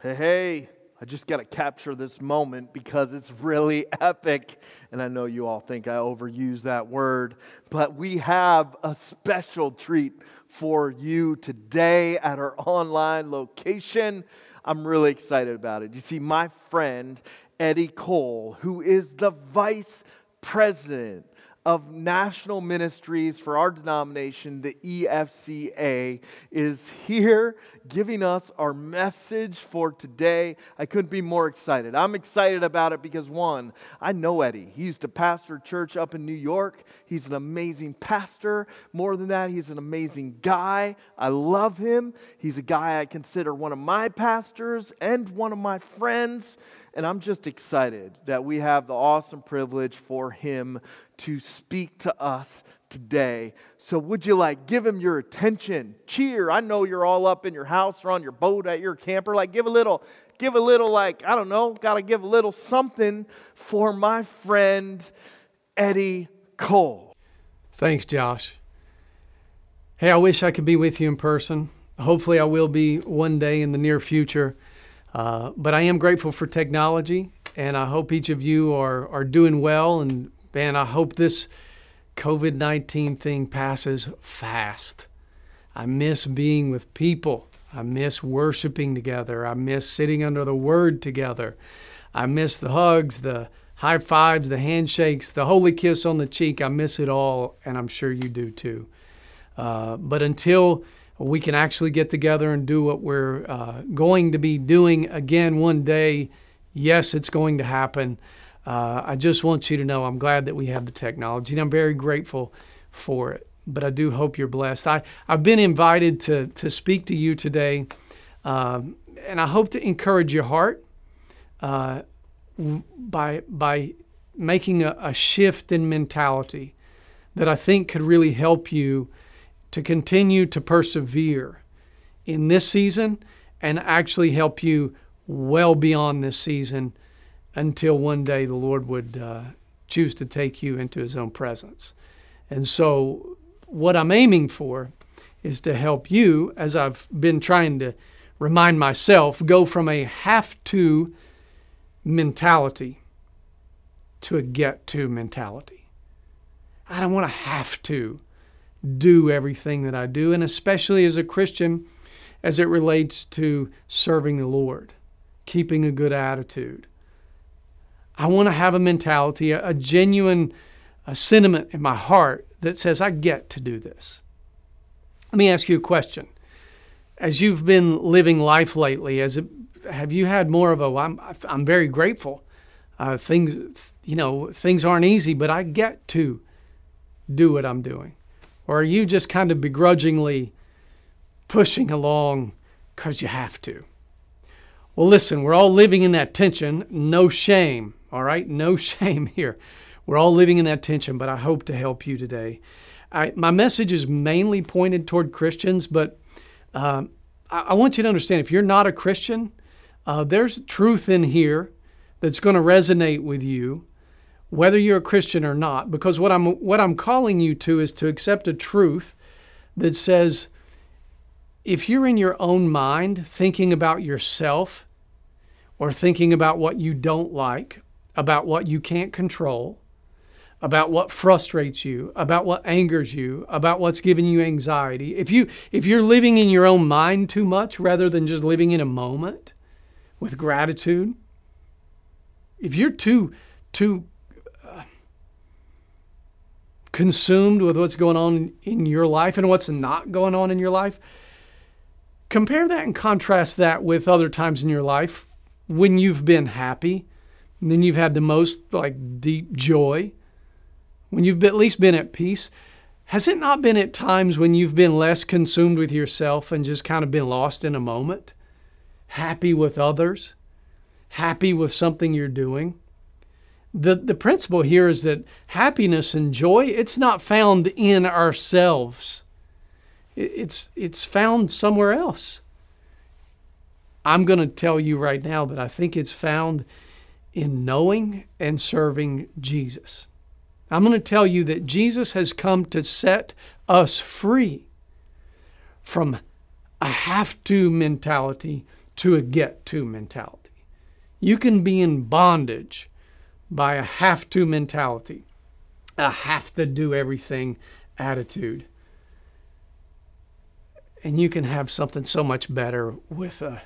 Hey, I just got to capture this moment because it's really epic. And I know you all think I overuse that word, but we have a special treat for you today at our online location. I'm really excited about it. You see, my friend Eddie Cole, who is the vice president of national ministries for our denomination, the EFCA, is here giving us our message for today. I couldn't be more excited. I'm excited about it because, one, I know Eddie. He used to pastor a church up in New York. He's an amazing pastor. More than that, he's an amazing guy. I love him. He's a guy I consider one of my pastors and one of my friends. And I'm just excited that we have the awesome privilege for him to speak to us today. So would you give him your attention? Cheer. I know you're all up in your house or on your boat at your camper. Give a little something for my friend Eddie Cole. Thanks, Josh. Hey, I wish I could be with you in person. Hopefully I will be one day in the near future. But I am grateful for technology, and I hope each of you are doing well. And man, I hope this COVID-19 thing passes fast. I miss being with people. I miss worshiping together. I miss sitting under the word together. I miss the hugs, the high fives, the handshakes, the holy kiss on the cheek. I miss it all, and I'm sure you do too. But until we can actually get together and do what we're going to be doing again one day. Yes, it's going to happen. I just want you to know I'm glad that we have the technology, and I'm very grateful for it. But I do hope you're blessed. I've been invited to speak to you today, and I hope to encourage your heart by making a shift in mentality that I think could really help you to continue to persevere in this season and actually help you well beyond this season until one day the Lord would choose to take you into His own presence. And so what I'm aiming for is to help you, as I've been trying to remind myself, go from a have-to mentality to a get-to mentality. I don't want to have to do everything that I do, and especially as a Christian, as it relates to serving the Lord, keeping a good attitude. I want to have a mentality, a genuine sentiment in my heart that says, I get to do this. Let me ask you a question. As you've been living life lately, have you had more of I'm very grateful. Things aren't easy, but I get to do what I'm doing. Or are you just kind of begrudgingly pushing along because you have to? Well, listen, we're all living in that tension. No shame, all right? No shame here. We're all living in that tension, but I hope to help you today. My message is mainly pointed toward Christians, but I want you to understand, if you're not a Christian, there's truth in here that's going to resonate with you, whether you're a Christian or not, because what I'm calling you to is to accept a truth that says, if you're in your own mind thinking about yourself or thinking about what you don't like, about what you can't control, about what frustrates you, about what angers you, about what's giving you anxiety, if you're living in your own mind too much rather than just living in a moment with gratitude, if you're too consumed with what's going on in your life and what's not going on in your life. Compare that and contrast that with other times in your life when you've been happy, and then you've had the most deep joy, when you've at least been at peace. Has it not been at times when you've been less consumed with yourself and just kind of been lost in a moment, happy with others, happy with something you're doing? The principle here is that happiness and joy, it's not found in ourselves. It's found somewhere else. I'm going to tell you right now that I think it's found in knowing and serving Jesus. I'm going to tell you that Jesus has come to set us free from a have-to mentality to a get-to mentality. You can be in bondage by a have-to mentality, a have-to-do-everything attitude. And you can have something so much better with a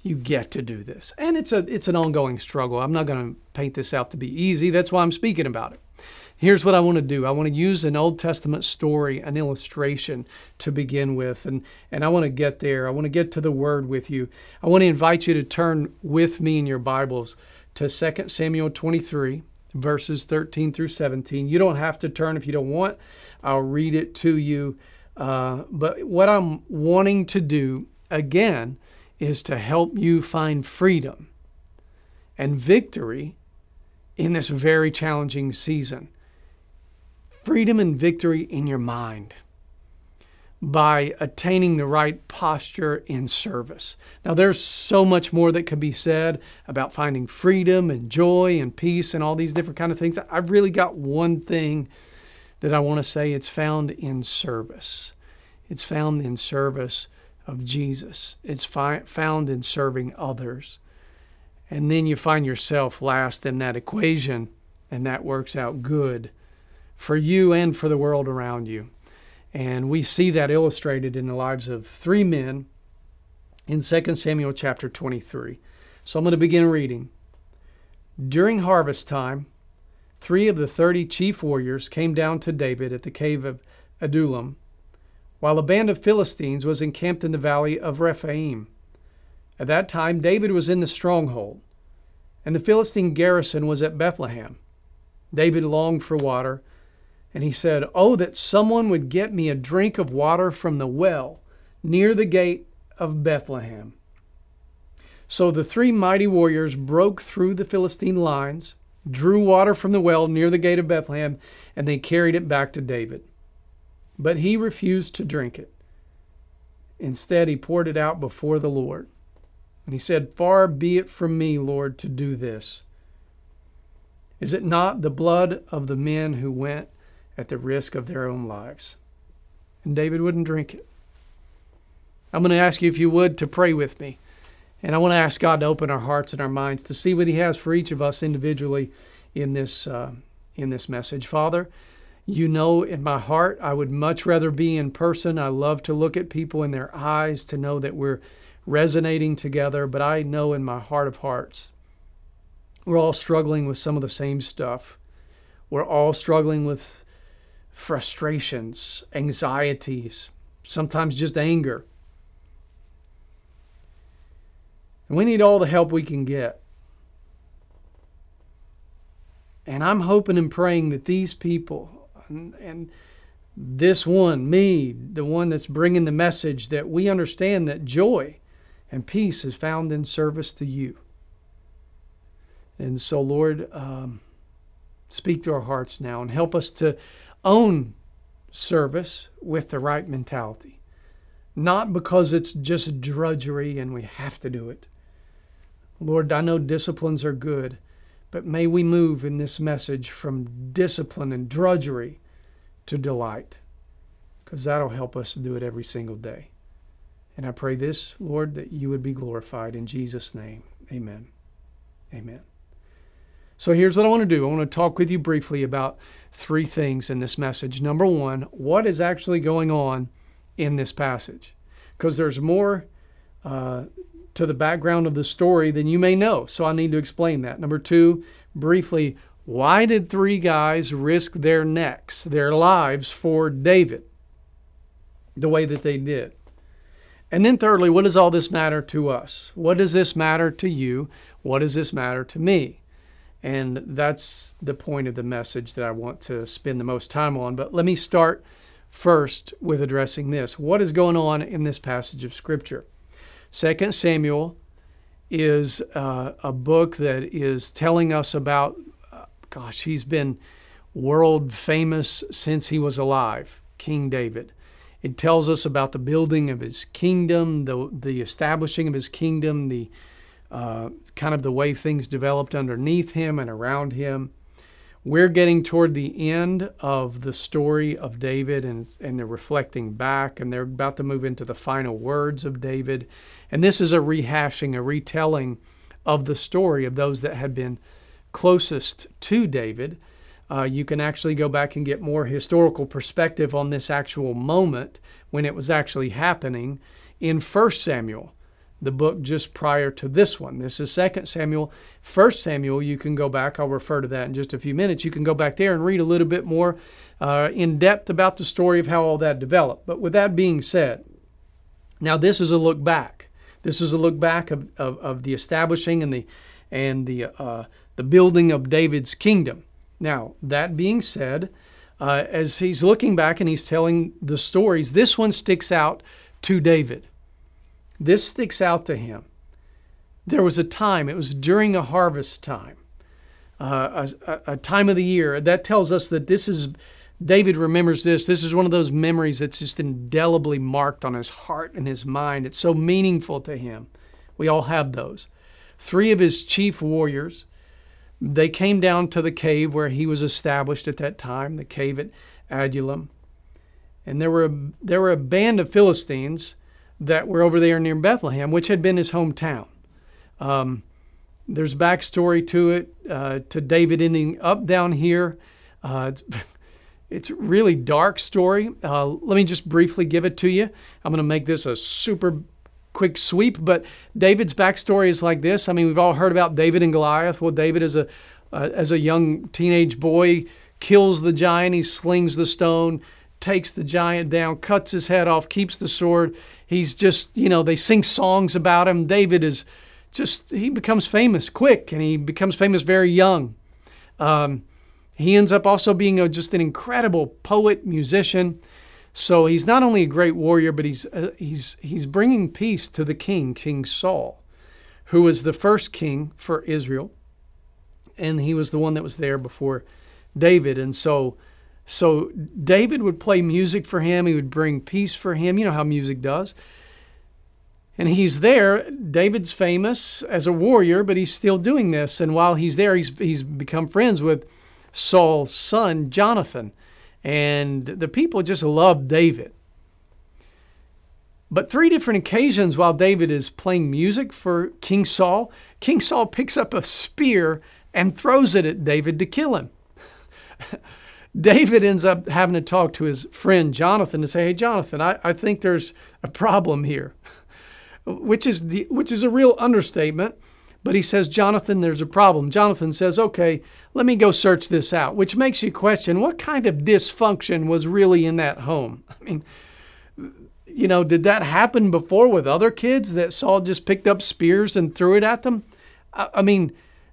you get to do this. And it's an ongoing struggle. I'm not going to paint this out to be easy. That's why I'm speaking about it. Here's what I want to do. I want to use an Old Testament story, an illustration to begin with. And I want to get there. I want to get to the Word with you. I want to invite you to turn with me in your Bibles to 2 Samuel 23, verses 13 through 17. You don't have to turn if you don't want. I'll read it to you. But what I'm wanting to do, again, is to help you find freedom and victory in this very challenging season. Freedom and victory in your mind by attaining the right posture in service. Now, there's so much more that could be said about finding freedom and joy and peace and all these different kind of things. I've really got one thing that I want to say. It's found in service. It's found in service of Jesus. It's found in serving others. And then you find yourself last in that equation, and that works out good for you and for the world around you. And we see that illustrated in the lives of three men in 2 Samuel chapter 23. So I'm going to begin reading. During harvest time, 3 of the 30 chief warriors came down to David at the cave of Adullam, while a band of Philistines was encamped in the valley of Rephaim. At that time, David was in the stronghold, and the Philistine garrison was at Bethlehem. David longed for water, and he said, "Oh, that someone would get me a drink of water from the well near the gate of Bethlehem." So the 3 mighty warriors broke through the Philistine lines, drew water from the well near the gate of Bethlehem, and they carried it back to David. But he refused to drink it. Instead, he poured it out before the Lord. And he said, "Far be it from me, Lord, to do this. Is it not the blood of the men who went at the risk of their own lives?" And David wouldn't drink it. I'm going to ask you, if you would, to pray with me. And I want to ask God to open our hearts and our minds to see what He has for each of us individually in this message. Father, You know in my heart I would much rather be in person. I love to look at people in their eyes to know that we're resonating together, but I know in my heart of hearts we're all struggling with some of the same stuff. We're all struggling with frustrations, anxieties, sometimes just anger. And we need all the help we can get. And I'm hoping and praying that these people and this one, me, the one that's bringing the message, that we understand that joy and peace is found in service to You. And so, Lord, speak to our hearts now and help us to own service with the right mentality. Not because it's just drudgery and we have to do it. Lord, I know disciplines are good, but may we move in this message from discipline and drudgery to delight, because that'll help us do it every single day. And I pray this, Lord, that You would be glorified in Jesus' name. Amen. Amen. So here's what I want to do. I want to talk with you briefly about 3 things in this message. Number 1, what is actually going on in this passage? Because there's more to the background of the story than you may know. So I need to explain that. Number 2, briefly, why did 3 guys risk their necks, their lives for David the way that they did? And then thirdly, what does all this matter to us? What does this matter to you? What does this matter to me? And that's the point of the message that I want to spend the most time on. But let me start first with addressing this. What is going on in this passage of Scripture? 2 Samuel is a book that is telling us about, he's been world famous since he was alive, King David. It tells us about the building of his kingdom, the establishing of his kingdom, the kind of the way things developed underneath him and around him. We're getting toward the end of the story of David, and they're reflecting back, and they're about to move into the final words of David. And this is a rehashing, a retelling of the story of those that had been closest to David. You can actually go back and get more historical perspective on this actual moment when it was actually happening in 1 Samuel, the book just prior to this one. This is 2 Samuel. 1 Samuel, you can go back. I'll refer to that in just a few minutes. You can go back there and read a little bit more in depth about the story of how all that developed. But with that being said, now this is a look back. This is a look back of the establishing and the building of David's kingdom. Now, that being said, as he's looking back and he's telling the stories, this one sticks out to David. This sticks out to him. There was a time, it was during a harvest time, a time of the year. That tells us that this is, David remembers this. This is one of those memories that's just indelibly marked on his heart and his mind. It's so meaningful to him. We all have those. 3 of his chief warriors, they came down to the cave where he was established at that time, the cave at Adullam. And there were a band of Philistines that were over there near Bethlehem, which had been his hometown. There's backstory to it, to David ending up down here. It's a really dark story. Let me just briefly give it to you. I'm going to make this a super quick sweep, but David's backstory is like this. I mean, we've all heard about David and Goliath. Well, David as a young teenage boy kills the giant. He slings the stone, takes the giant down, cuts his head off, keeps the sword. He's just, they sing songs about him. David is just, he becomes famous quick, and he becomes famous very young. He ends up also being just an incredible poet, musician. So he's not only a great warrior, but he's bringing peace to the king, King Saul, who was the first king for Israel, and he was the one that was there before David. And so David would play music for him. He would bring peace for him. You know how music does. And he's there. David's famous as a warrior, but he's still doing this. And while he's there, he's become friends with Saul's son, Jonathan. And the people just love David. But 3 different occasions while David is playing music for King Saul picks up a spear and throws it at David to kill him. David ends up having to talk to his friend Jonathan to say, "Hey, Jonathan, I think there's a problem here," which is a real understatement. But he says, "Jonathan, there's a problem." Jonathan says, "Okay, let me go search this out," which makes you question what kind of dysfunction was really in that home. I mean, did that happen before with other kids that Saul just picked up spears and threw it at them? I mean,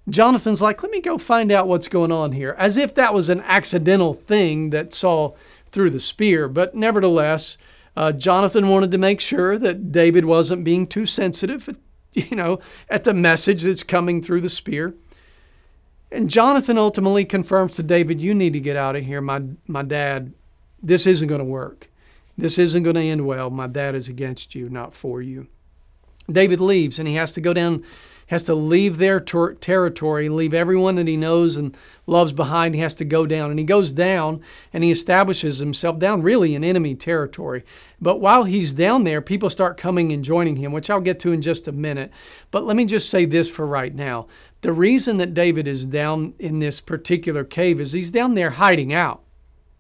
Jonathan's like, "Let me go find out what's going on here," as if that was an accidental thing that Saul threw the spear. But nevertheless, Jonathan wanted to make sure that David wasn't being too sensitive, at the message that's coming through the spear. And Jonathan ultimately confirms to David, "You need to get out of here. My dad, this isn't going to work. This isn't going to end well. My dad is against you, not for you." David leaves, and he has to go down, has to leave their territory, leave everyone that he knows and loves behind. He has to go down, and he goes down, and he establishes himself down really in enemy territory. But while he's down there, people start coming and joining him, which I'll get to in just a minute. But let me just say this for right now. The reason that David is down in this particular cave is he's down there hiding out.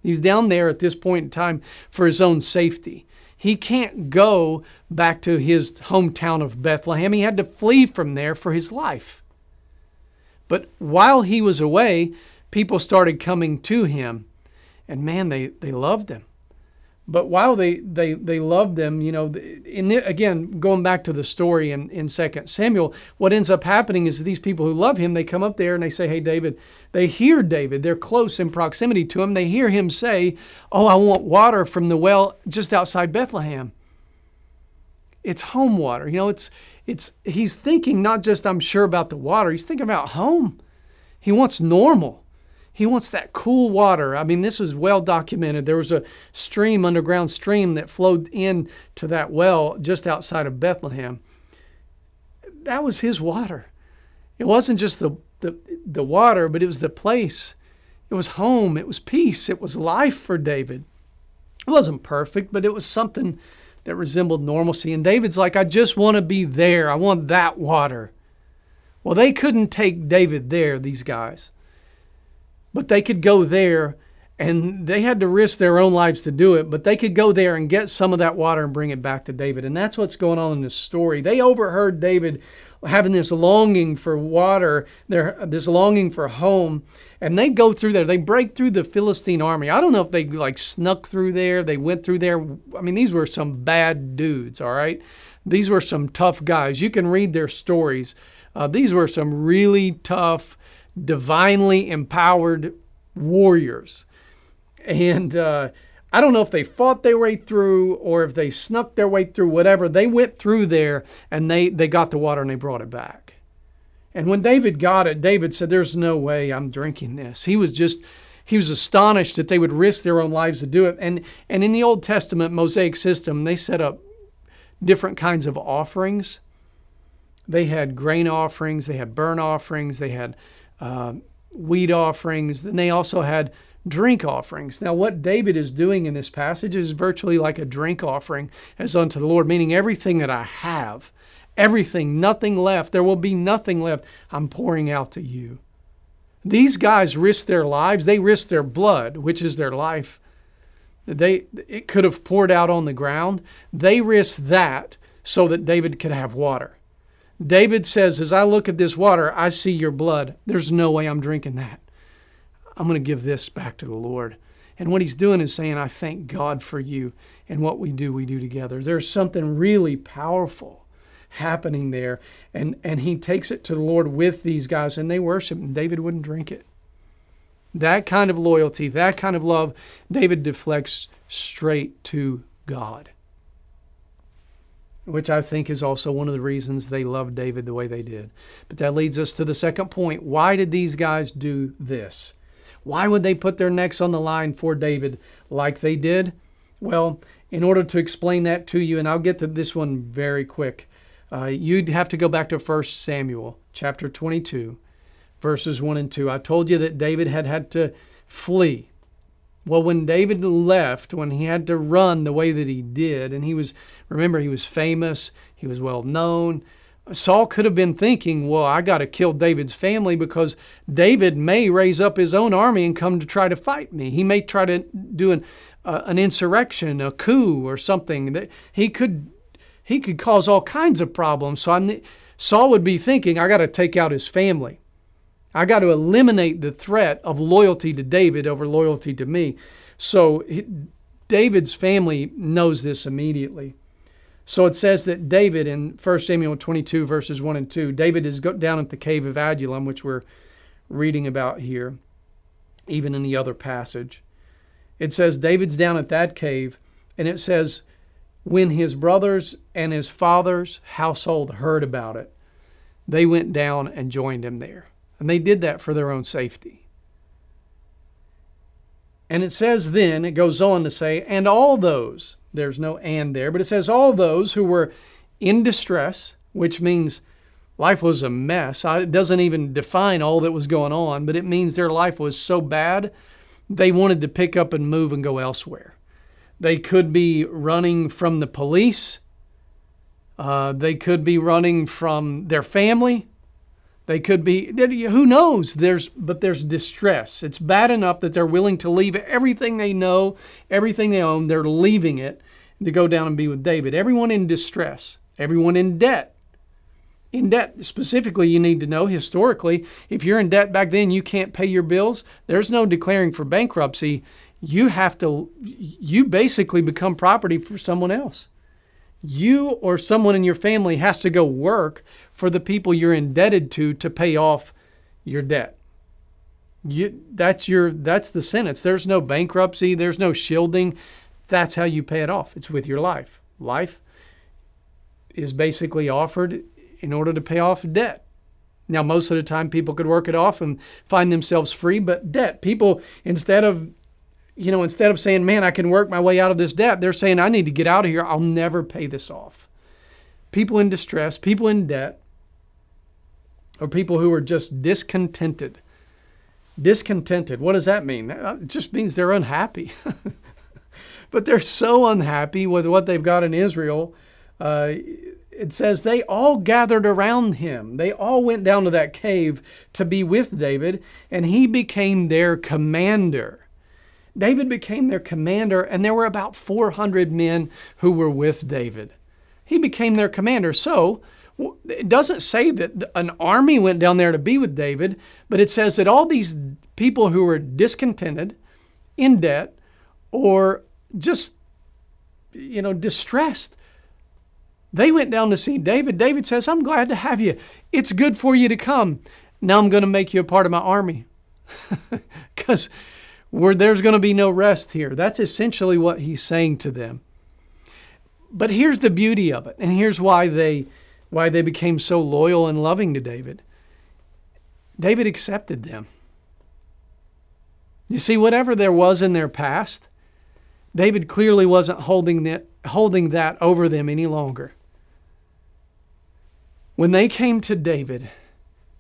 He's down there at this point in time for his own safety. He can't go back to his hometown of Bethlehem. He had to flee from there for his life. But while he was away, people started coming to him. And man, they loved him. But while they loved him, again, going back to the story in 2 Samuel, what ends up happening is these people who love him, they come up there and they say, "Hey, David," they hear David. They're close in proximity to him. They hear him say, "Oh, I want water from the well just outside Bethlehem." It's home water. He's thinking not just, I'm sure, about the water. He's thinking about home. He wants normal. He wants that cool water. I mean, this was well documented. There was a stream, underground stream, that flowed in to that well just outside of Bethlehem. That was his water. It wasn't just the water, but it was the place. It was home. It was peace. It was life for David. It wasn't perfect, but it was something that resembled normalcy. And David's like, I just want to be there. I want that water. Well, they couldn't take David there, these guys. But they could go there, and they had to risk their own lives to do it, but they could go there and get some of that water and bring it back to David. And that's what's going on in this story. They overheard David having this longing for water, this longing for home, and they go through there. They break through the Philistine army. I don't know if they snuck through there. They went through there. I mean, these were some bad dudes, all right? These were some tough guys. You can read their stories. These were some really tough, divinely empowered warriors. And I don't know if they fought their way through or if they snuck their way through, whatever. They went through there and they got the water and they brought it back. And when David got it, David said, there's no way I'm drinking this. He was astonished that they would risk their own lives to do it. And in the Old Testament Mosaic system, they set up different kinds of offerings. They had grain offerings, they had burnt offerings, they had wheat offerings, then they also had drink offerings. Now, what David is doing in this passage is virtually like a drink offering as unto the Lord, meaning everything that I have, everything, nothing left, there will be nothing left, I'm pouring out to you. These guys risked their lives. They risked their blood, which is their life. It could have poured out on the ground. They risked that so that David could have water. David says, as I look at this water, I see your blood. There's no way I'm drinking that. I'm going to give this back to the Lord. And what he's doing is saying, I thank God for you and what we do together. There's something really powerful happening there. And he takes it to the Lord with these guys, and they worship, and David wouldn't drink it. That kind of loyalty, that kind of love, David deflects straight to God, which I think is also one of the reasons they loved David the way they did. But that leads us to the second point. Why did these guys do this? Why would they put their necks on the line for David like they did? Well, in order to explain that to you, and I'll get to this one very quick, you'd have to go back to 1 Samuel chapter 22, verses 1 and 2. I told you that David had to flee. Well, when David left, when he had to run the way that he did, and he was famous, he was well known. Saul could have been thinking, well, I got to kill David's family because David may raise up his own army and come to try to fight me. He may try to do an insurrection, a coup or something. That he could cause all kinds of problems. So Saul would be thinking, I got to take out his family. I got to eliminate the threat of loyalty to David over loyalty to me. So David's family knows this immediately. So it says that David in 1 Samuel 22, verses 1 and 2, David is down at the cave of Adullam, which we're reading about here, even in the other passage. It says David's down at that cave, and it says, when his brothers and his father's household heard about it, they went down and joined him there. And they did that for their own safety. And it says then, it goes on to say, and all those, there's no and there, but it says all those who were in distress, which means life was a mess. It doesn't even define all that was going on, but it means their life was so bad, they wanted to pick up and move and go elsewhere. They could be running from the police. They could be running from their family. They could be, who knows, but there's distress. It's bad enough that they're willing to leave everything they know, everything they own, they're leaving it to go down and be with David. Everyone in distress, everyone in debt. In debt, specifically, you need to know historically, if you're in debt back then, you can't pay your bills. There's no declaring for bankruptcy. You basically become property for someone else. You or someone in your family has to go work for the people you're indebted to pay off your debt. That's the sentence. There's no bankruptcy. There's no shielding. That's how you pay it off. It's with your life. Life is basically offered in order to pay off debt. Now, most of the time, people could work it off and find themselves free, but debt. People, instead of saying, man, I can work my way out of this debt, they're saying, I need to get out of here. I'll never pay this off. People in distress, people in debt, or people who are just discontented. Discontented. What does that mean? It just means they're unhappy. But they're so unhappy with what they've got in Israel. It says they all gathered around him. They all went down to that cave to be with David, and he became their commander. David became their commander, and there were about 400 men who were with David. He became their commander. So it doesn't say that an army went down there to be with David, but it says that all these people who were discontented, in debt, or just, distressed, they went down to see David. David says, I'm glad to have you. It's good for you to come. Now I'm going to make you a part of my army because there's going to be no rest here. That's essentially what he's saying to them. But here's the beauty of it, and here's why they became so loyal and loving to David. David accepted them. You see, whatever there was in their past, David clearly wasn't holding that over them any longer. When they came to David,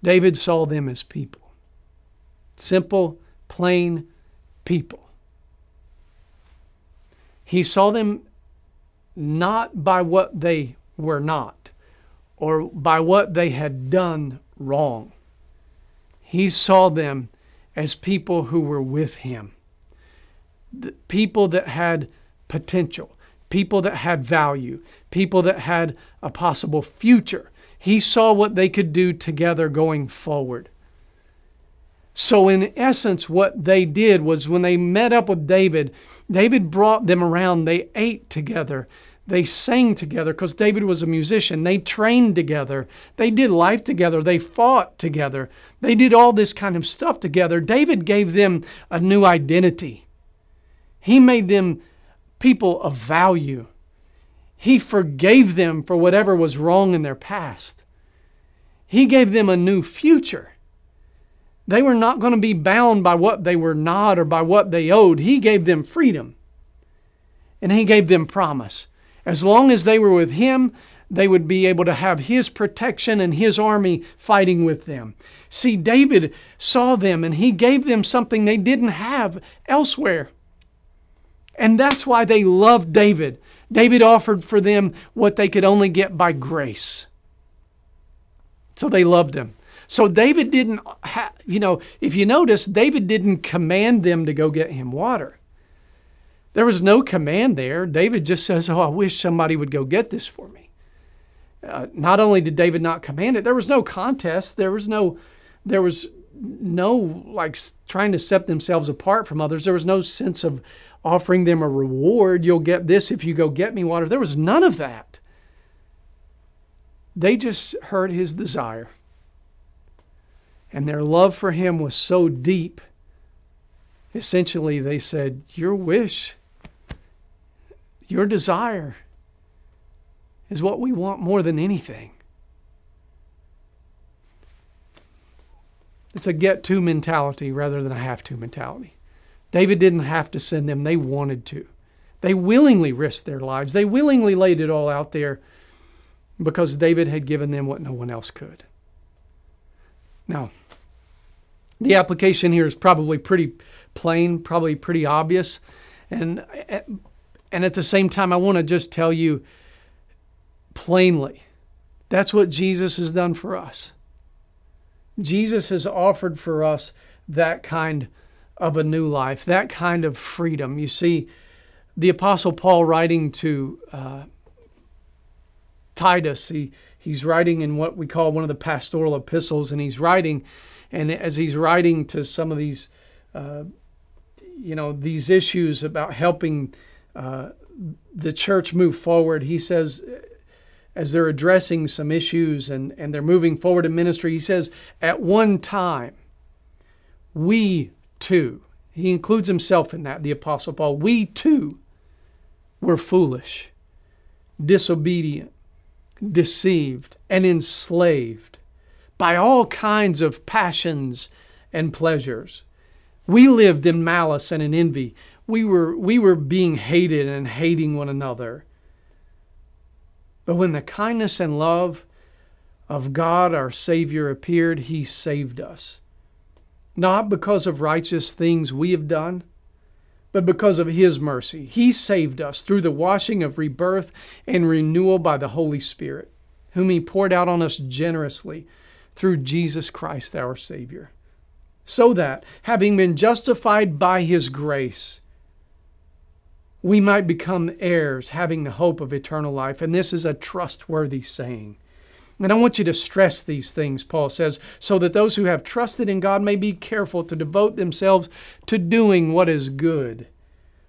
David saw them as people. Simple, plain people. He saw them not by what they were not or by what they had done wrong. He saw them as people who were with him, people that had potential, people that had value, people that had a possible future. He saw what they could do together going forward. So in essence, what they did was when they met up with David, David brought them around. They ate together. They sang together because David was a musician. They trained together. They did life together. They fought together. They did all this kind of stuff together. David gave them a new identity. He made them people of value. He forgave them for whatever was wrong in their past. He gave them a new future. They were not going to be bound by what they were not or by what they owed. He gave them freedom. And he gave them promise. As long as they were with him, they would be able to have his protection and his army fighting with them. See, David saw them and he gave them something they didn't have elsewhere. And that's why they loved David. David offered for them what they could only get by grace. So they loved him. So David didn't, if you notice, David didn't command them to go get him water. There was no command there. David just says, I wish somebody would go get this for me. Not only did David not command it, there was no contest. There was no like trying to set themselves apart from others. There was no sense of offering them a reward. You'll get this if you go get me water. There was none of that. They just heard his desire. And their love for him was so deep. Essentially, they said, your wish, your desire is what we want more than anything. It's a get-to mentality rather than a have-to mentality. David didn't have to send them. They wanted to. They willingly risked their lives. They willingly laid it all out there because David had given them what no one else could. Now, the application here is probably pretty plain, probably pretty obvious. And at the same time, I want to just tell you plainly, that's what Jesus has done for us. Jesus has offered for us that kind of a new life, that kind of freedom. You see, the Apostle Paul writing to Titus, he's writing in what we call one of the pastoral epistles, and he's writing, and as he's writing to some of these, these issues about helping the church move forward, he says, as they're addressing some issues and they're moving forward in ministry, he says, at one time, we too, he includes himself in that, the Apostle Paul, we too were foolish, disobedient, deceived, and enslaved by all kinds of passions and pleasures. We lived in malice and in envy. We were being hated and hating one another. But when the kindness and love of God, our Savior, appeared, he saved us. not because of righteous things we have done, but because of His mercy. He saved us through the washing of rebirth and renewal by the Holy Spirit, whom He poured out on us generously through Jesus Christ our Savior, so that, having been justified by His grace, we might become heirs, having the hope of eternal life. And this is a trustworthy saying. And I want you to stress these things, Paul says, so that those who have trusted in God may be careful to devote themselves to doing what is good.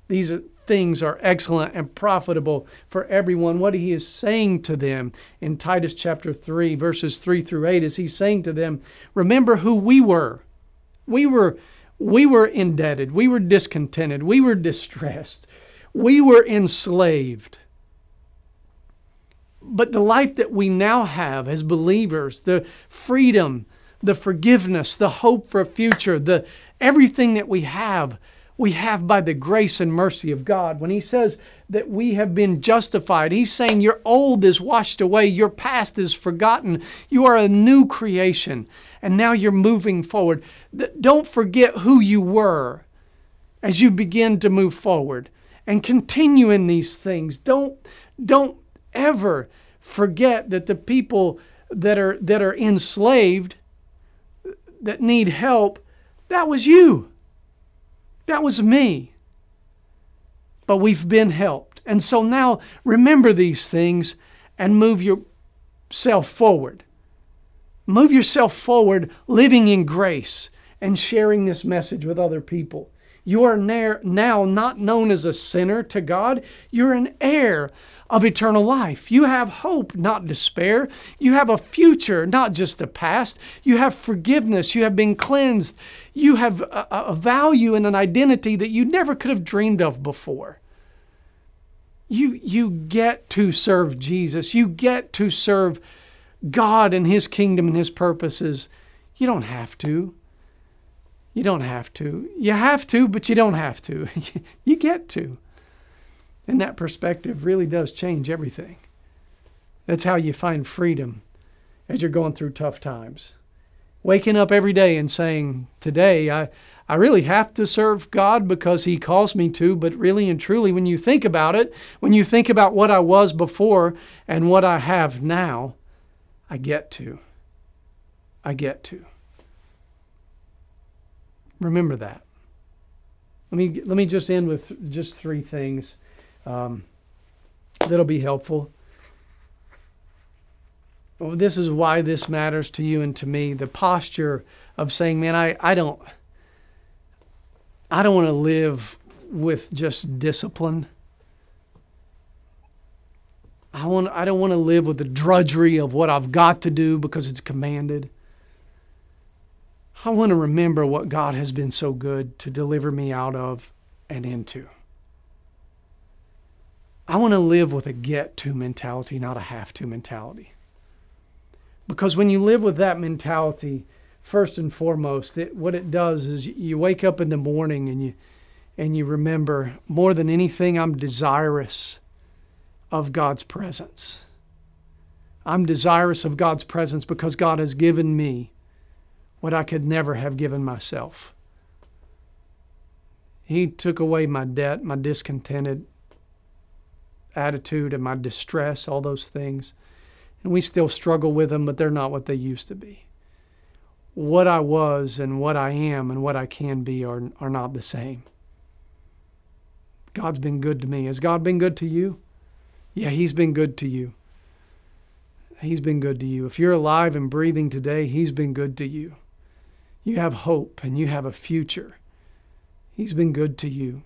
These things are excellent and profitable for everyone. What he is saying to them in Titus chapter 3, verses 3 through 8, is he's saying to them, remember who we were. We were indebted. We were discontented. We were distressed. We were enslaved. But the life that we now have as believers, the freedom, the forgiveness, the hope for a future, the everything that we have by the grace and mercy of God. When he says that we have been justified, he's saying your old is washed away, your past is forgotten, you are a new creation, and now you're moving forward. Don't forget who you were as you begin to move forward and continue in these things. Don't ever forget that the people that are enslaved, that need help, that was you. That was me. But we've been helped. And so now remember these things and move yourself forward. Move yourself forward, living in grace and sharing this message with other people. You are now not known as a sinner to God. You're an heir of eternal life. You have hope, not despair. You have a future, not just a past. You have forgiveness. You have been cleansed. You have a value and an identity that you never could have dreamed of before. You get to serve Jesus. You get to serve God and His kingdom and His purposes. You don't have to. You don't have to. You have to, but you don't have to. You get to. And that perspective really does change everything. That's how you find freedom as you're going through tough times. Waking up every day and saying, today I really have to serve God because He calls me to, but really and truly, when you think about it, when you think about what I was before and what I have now, I get to. I get to. Remember that. Let me just end with just three things. That'll be helpful. Well, this is why this matters to you and to me. The posture of saying, man, I don't want to live with just discipline. I don't want to live with the drudgery of what I've got to do because it's commanded. I want to remember what God has been so good to deliver me out of and into. I want to live with a get-to mentality, not a have-to mentality. Because when you live with that mentality, first and foremost, what it does is you wake up in the morning and you remember, more than anything, I'm desirous of God's presence. I'm desirous of God's presence because God has given me what I could never have given myself. He took away my debt, my discontented attitude and my distress, all those things. And we still struggle with them, but they're not what they used to be. What I was and what I am and what I can be are not the same. God's been good to me. Has God been good to you? Yeah, He's been good to you. He's been good to you. If you're alive and breathing today, He's been good to you. You have hope and you have a future. He's been good to you.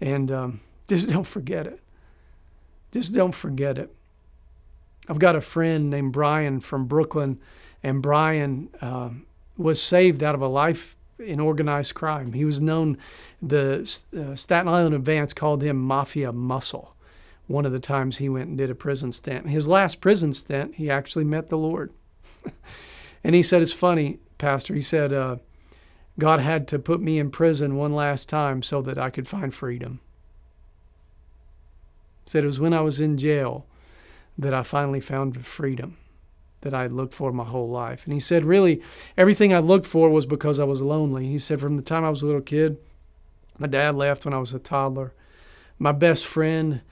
And just don't forget it. Just don't forget it. I've got a friend named Brian from Brooklyn, and Brian was saved out of a life in organized crime. He was known, the Staten Island Advance called him Mafia Muscle. One of the times he went and did a prison stint. His last prison stint, he actually met the Lord. And he said, it's funny, Pastor, he said, God had to put me in prison one last time so that I could find freedom. Said it was when I was in jail that I finally found freedom. that I had looked for my whole life. And he said, really, everything I looked for was because I was lonely. He said, from the time I was a little kid, my dad left when I was a toddler. My best friend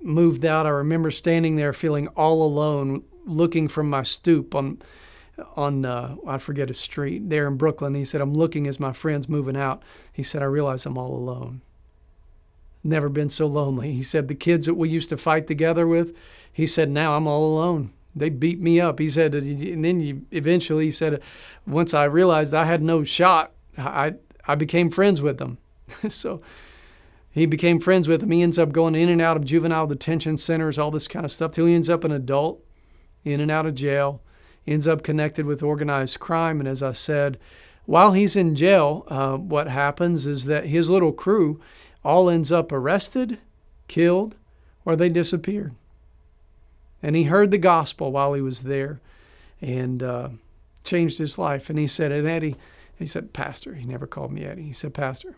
moved out. I remember standing there feeling all alone, looking from my stoop on I forget a street there in Brooklyn. He said, I'm looking as my friend's moving out. He said, I realize I'm all alone. Never been so lonely. He said, the kids that we used to fight together with, he said, now I'm all alone. They beat me up. He said, and then eventually he said, once I realized I had no shot, I became friends with them. So he became friends with them. He ends up going in and out of juvenile detention centers, all this kind of stuff, till he ends up an adult, in and out of jail, ends up connected with organized crime. And as I said, while he's in jail, what happens is that his little crew all ends up arrested, killed, or they disappeared. And he heard the gospel while he was there and changed his life. And he said, and Eddie, he said, Pastor, he never called me Eddie. He said, Pastor,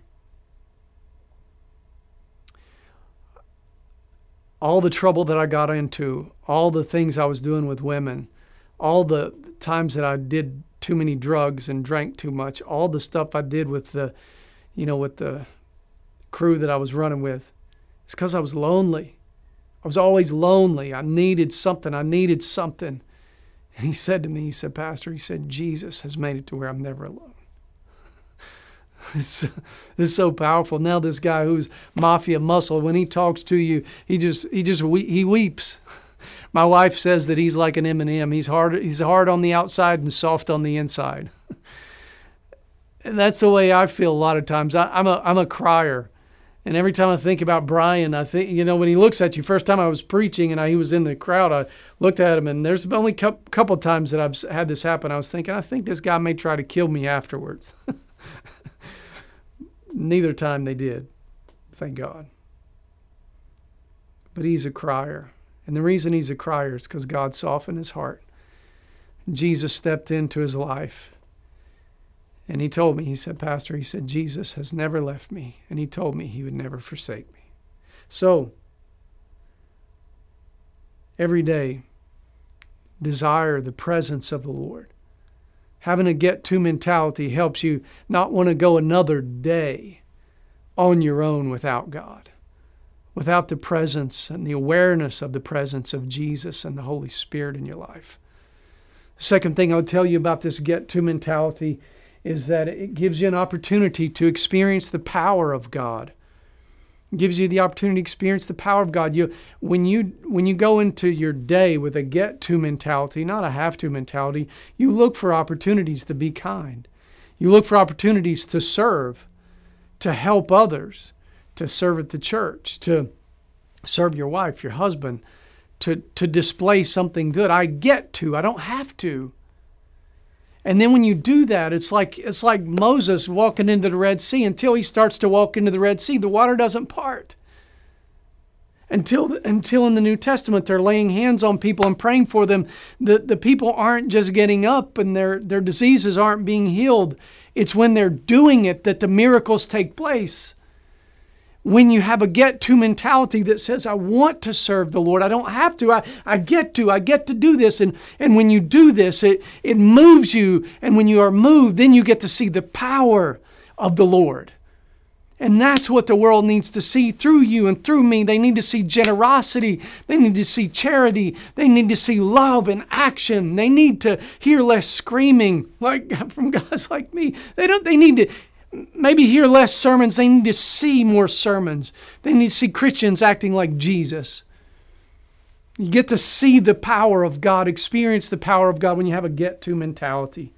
all the trouble that I got into, all the things I was doing with women, all the times that I did too many drugs and drank too much, all the stuff I did with the, with the crew that I was running with, it's because I was lonely. I was always lonely. I needed something. And he said to me, he said, Pastor, he said, Jesus has made it to where I'm never alone. This is so powerful. Now this guy who's Mafia Muscle, when he talks to you, he weeps. My wife says that he's like an M&M. He's hard on the outside and soft on the inside. And that's the way I feel a lot of times. I'm a crier. And every time I think about Brian, I think, when he looks at you, first time I was preaching and he was in the crowd, I looked at him, and there's only a couple of times that I've had this happen. I was thinking, I think this guy may try to kill me afterwards. Neither time they did, thank God. But he's a crier. And the reason he's a crier is because God softened his heart. Jesus stepped into his life. And he told me, he said, Pastor, he said, Jesus has never left me. And he told me he would never forsake me. So, every day, desire the presence of the Lord. Having a get-to mentality helps you not want to go another day on your own without God, without the presence and the awareness of the presence of Jesus and the Holy Spirit in your life. Second thing I'll tell you about this get-to mentality is that it gives you an opportunity to experience the power of God. It gives you the opportunity to experience the power of God. When you go into your day with a get-to mentality, not a have-to mentality, you look for opportunities to be kind. You look for opportunities to serve, to help others, to serve at the church, to serve your wife, your husband, to display something good. I get to. I don't have to. And then when you do that, it's like Moses walking into the Red Sea. Until he starts to walk into the Red Sea, the water doesn't part. Until in the New Testament, they're laying hands on people and praying for them. The people aren't just getting up and their diseases aren't being healed. It's when they're doing it that the miracles take place. When you have a get-to mentality that says, I want to serve the Lord. I don't have to. I get to do this. And when you do this, it moves you. And when you are moved, then you get to see the power of the Lord. And that's what the world needs to see through you and through me. They need to see generosity. They need to see charity. They need to see love in action. They need to hear less screaming like from guys like me. They need to maybe hear less sermons. They need to see more sermons. They need to see Christians acting like Jesus. You get to see the power of God, experience the power of God when you have a get-to mentality.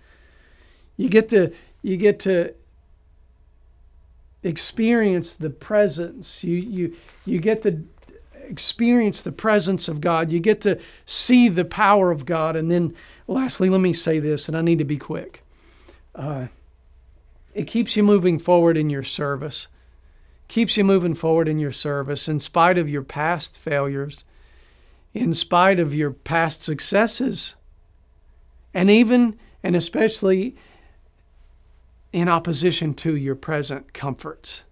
You get to experience the presence. You get to experience the presence of God. You get to see the power of God. And then lastly, let me say this, and I need to be quick. It keeps you moving forward in your service. Keeps you moving forward in your service in spite of your past failures, in spite of your past successes, and even and especially in opposition to your present comforts.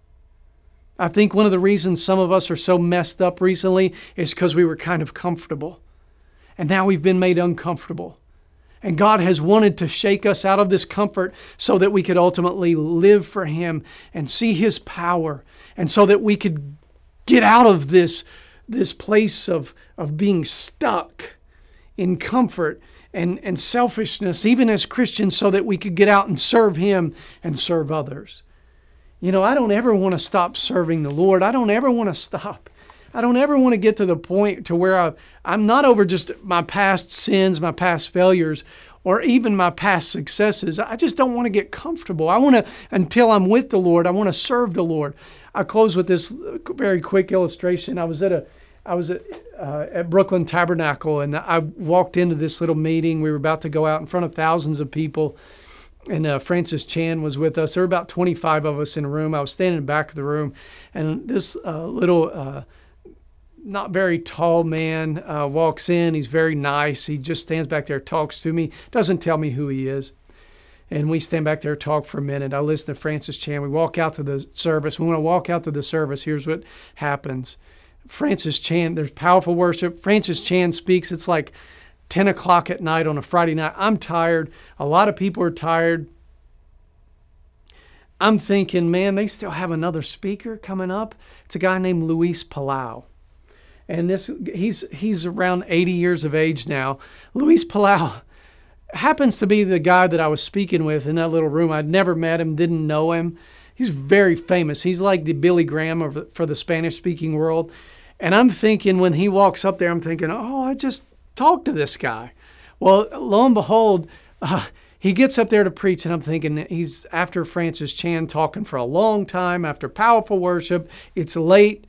I think one of the reasons some of us are so messed up recently is because we were kind of comfortable. and now we've been made uncomfortable. And God has wanted to shake us out of this comfort so that we could ultimately live for Him and see His power, and so that we could get out of this place of being stuck in comfort and selfishness, even as Christians, so that we could get out and serve Him and serve others. You know, I don't ever want to stop serving the Lord. I don't ever want to stop. I don't ever want to get to the point to where I'm not over just my past sins, my past failures, or even my past successes. I just don't want to get comfortable. I want to, until I'm with the Lord, I want to serve the Lord. I close with this very quick illustration. I was at Brooklyn Tabernacle, and I walked into this little meeting. We were about to go out in front of thousands of people, and Francis Chan was with us. There were about 25 of us in a room. I was standing in the back of the room, and this little not very tall man walks in. He's very nice. He just stands back there, talks to me, doesn't tell me who he is. And we stand back there, talk for a minute. I listen to Francis Chan. We walk out to the service. When I walk out to the service, here's what happens. Francis Chan, there's powerful worship. Francis Chan speaks. It's like 10 o'clock at night on a Friday night. I'm tired. A lot of people are tired. I'm thinking, man, they still have another speaker coming up. It's a guy named Luis Palau. And he's around 80 years of age now. Luis Palau happens to be the guy that I was speaking with in that little room. I'd never met him, didn't know him. He's very famous. He's like the Billy Graham for the Spanish-speaking world. And I'm thinking when he walks up there, I'm thinking, oh, I just talked to this guy. Well, lo and behold, he gets up there to preach, and I'm thinking he's after Francis Chan talking for a long time, after powerful worship. It's late.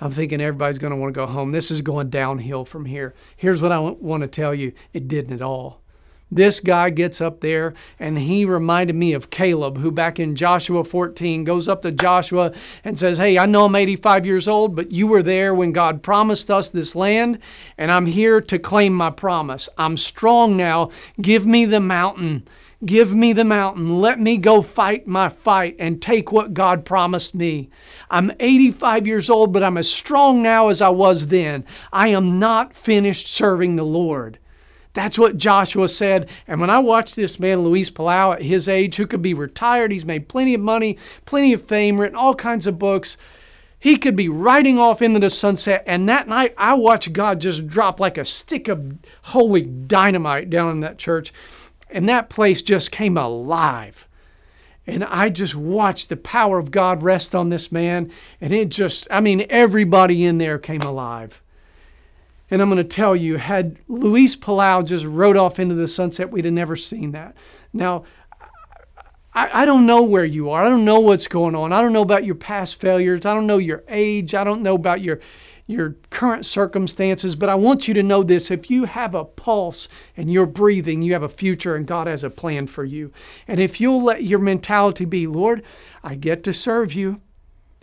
I'm thinking everybody's going to want to go home. This is going downhill from here. Here's what I want to tell you. It didn't at all. This guy gets up there, and he reminded me of Caleb, who back in Joshua 14 goes up to Joshua and says, hey, I know I'm 85 years old, but you were there when God promised us this land, and I'm here to claim my promise. I'm strong now. Give me the mountain. Give me the mountain. Let me go fight my fight and take what God promised me. I'm 85 years old, but I'm as strong now as I was then. I am not finished serving the Lord. That's what Joshua said. And when I watched this man, Luis Palau, at his age, who could be retired, he's made plenty of money, plenty of fame, written all kinds of books. He could be riding off into the sunset. And that night, I watched God just drop like a stick of holy dynamite down in that church. And that place just came alive. And I just watched the power of God rest on this man. And it just, I mean, everybody in there came alive. And I'm going to tell you, had Luis Palau just rode off into the sunset, we'd have never seen that. Now, I don't know where you are. I don't know what's going on. I don't know about your past failures. I don't know your age. I don't know about your current circumstances. But I want you to know this. If you have a pulse and you're breathing, you have a future, and God has a plan for you. And if you'll let your mentality be, Lord, I get to serve you.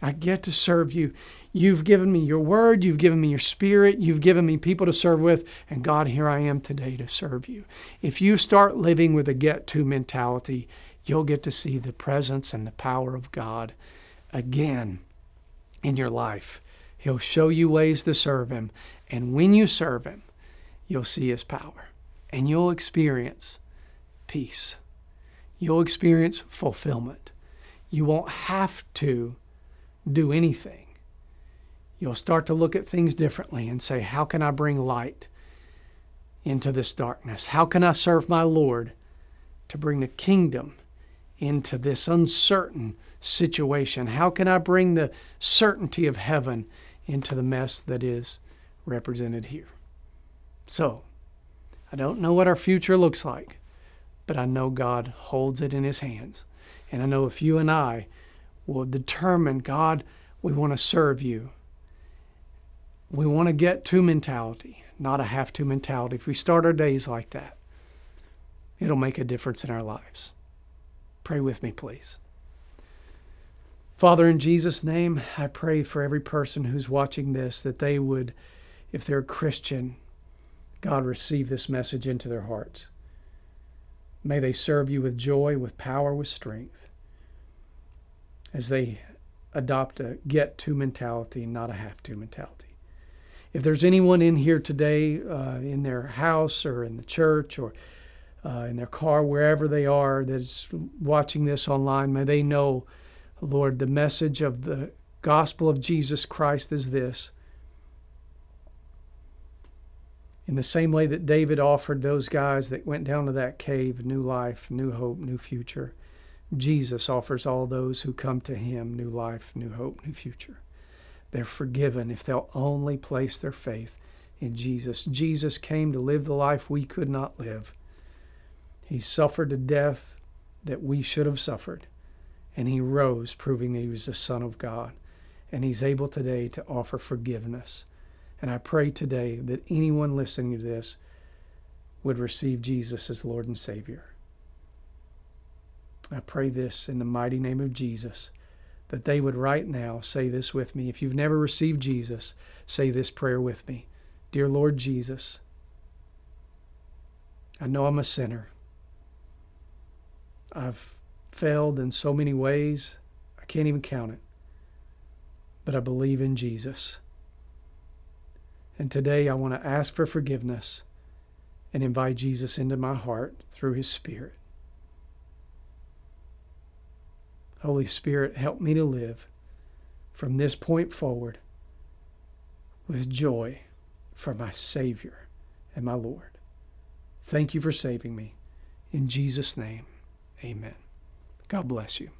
I get to serve you. You've given me your word. You've given me your spirit. You've given me people to serve with. And God, here I am today to serve you. If you start living with a get-to mentality, you'll get to see the presence and the power of God again in your life. He'll show you ways to serve Him. And when you serve Him, you'll see His power. And you'll experience peace. You'll experience fulfillment. You won't have to do anything. You'll start to look at things differently and say, how can I bring light into this darkness? How can I serve my Lord to bring the kingdom into this uncertain situation? How can I bring the certainty of heaven into the mess that is represented here? So, I don't know what our future looks like, but I know God holds it in His hands. And I know if you and I will determine, God, we want to serve you. We want to get to mentality, not a have-to mentality. If we start our days like that, it'll make a difference in our lives. Pray with me, please. Father, in Jesus' name, I pray for every person who's watching this, that they would, if they're a Christian, God, receive this message into their hearts. May they serve you with joy, with power, with strength, as they adopt a get-to mentality, not a have-to mentality. If there's anyone in here today, in their house or in the church or in their car, wherever they are, that's watching this online, may they know, Lord, the message of the gospel of Jesus Christ is this. In the same way that David offered those guys that went down to that cave new life, new hope, new future, Jesus offers all those who come to him new life, new hope, new future. They're forgiven if they'll only place their faith in Jesus. Jesus came to live the life we could not live. He suffered a death that we should have suffered, and he rose, proving that he was the Son of God. And he's able today to offer forgiveness. And I pray today that anyone listening to this would receive Jesus as Lord and Savior. I pray this in the mighty name of Jesus, that they would right now say this with me. If you've never received Jesus, say this prayer with me. Dear Lord Jesus, I know I'm a sinner. I've failed in so many ways, I can't even count it. But I believe in Jesus. And today I want to ask for forgiveness and invite Jesus into my heart through his Spirit. Holy Spirit, help me to live from this point forward with joy for my Savior and my Lord. Thank you for saving me. In Jesus' name, amen. God bless you.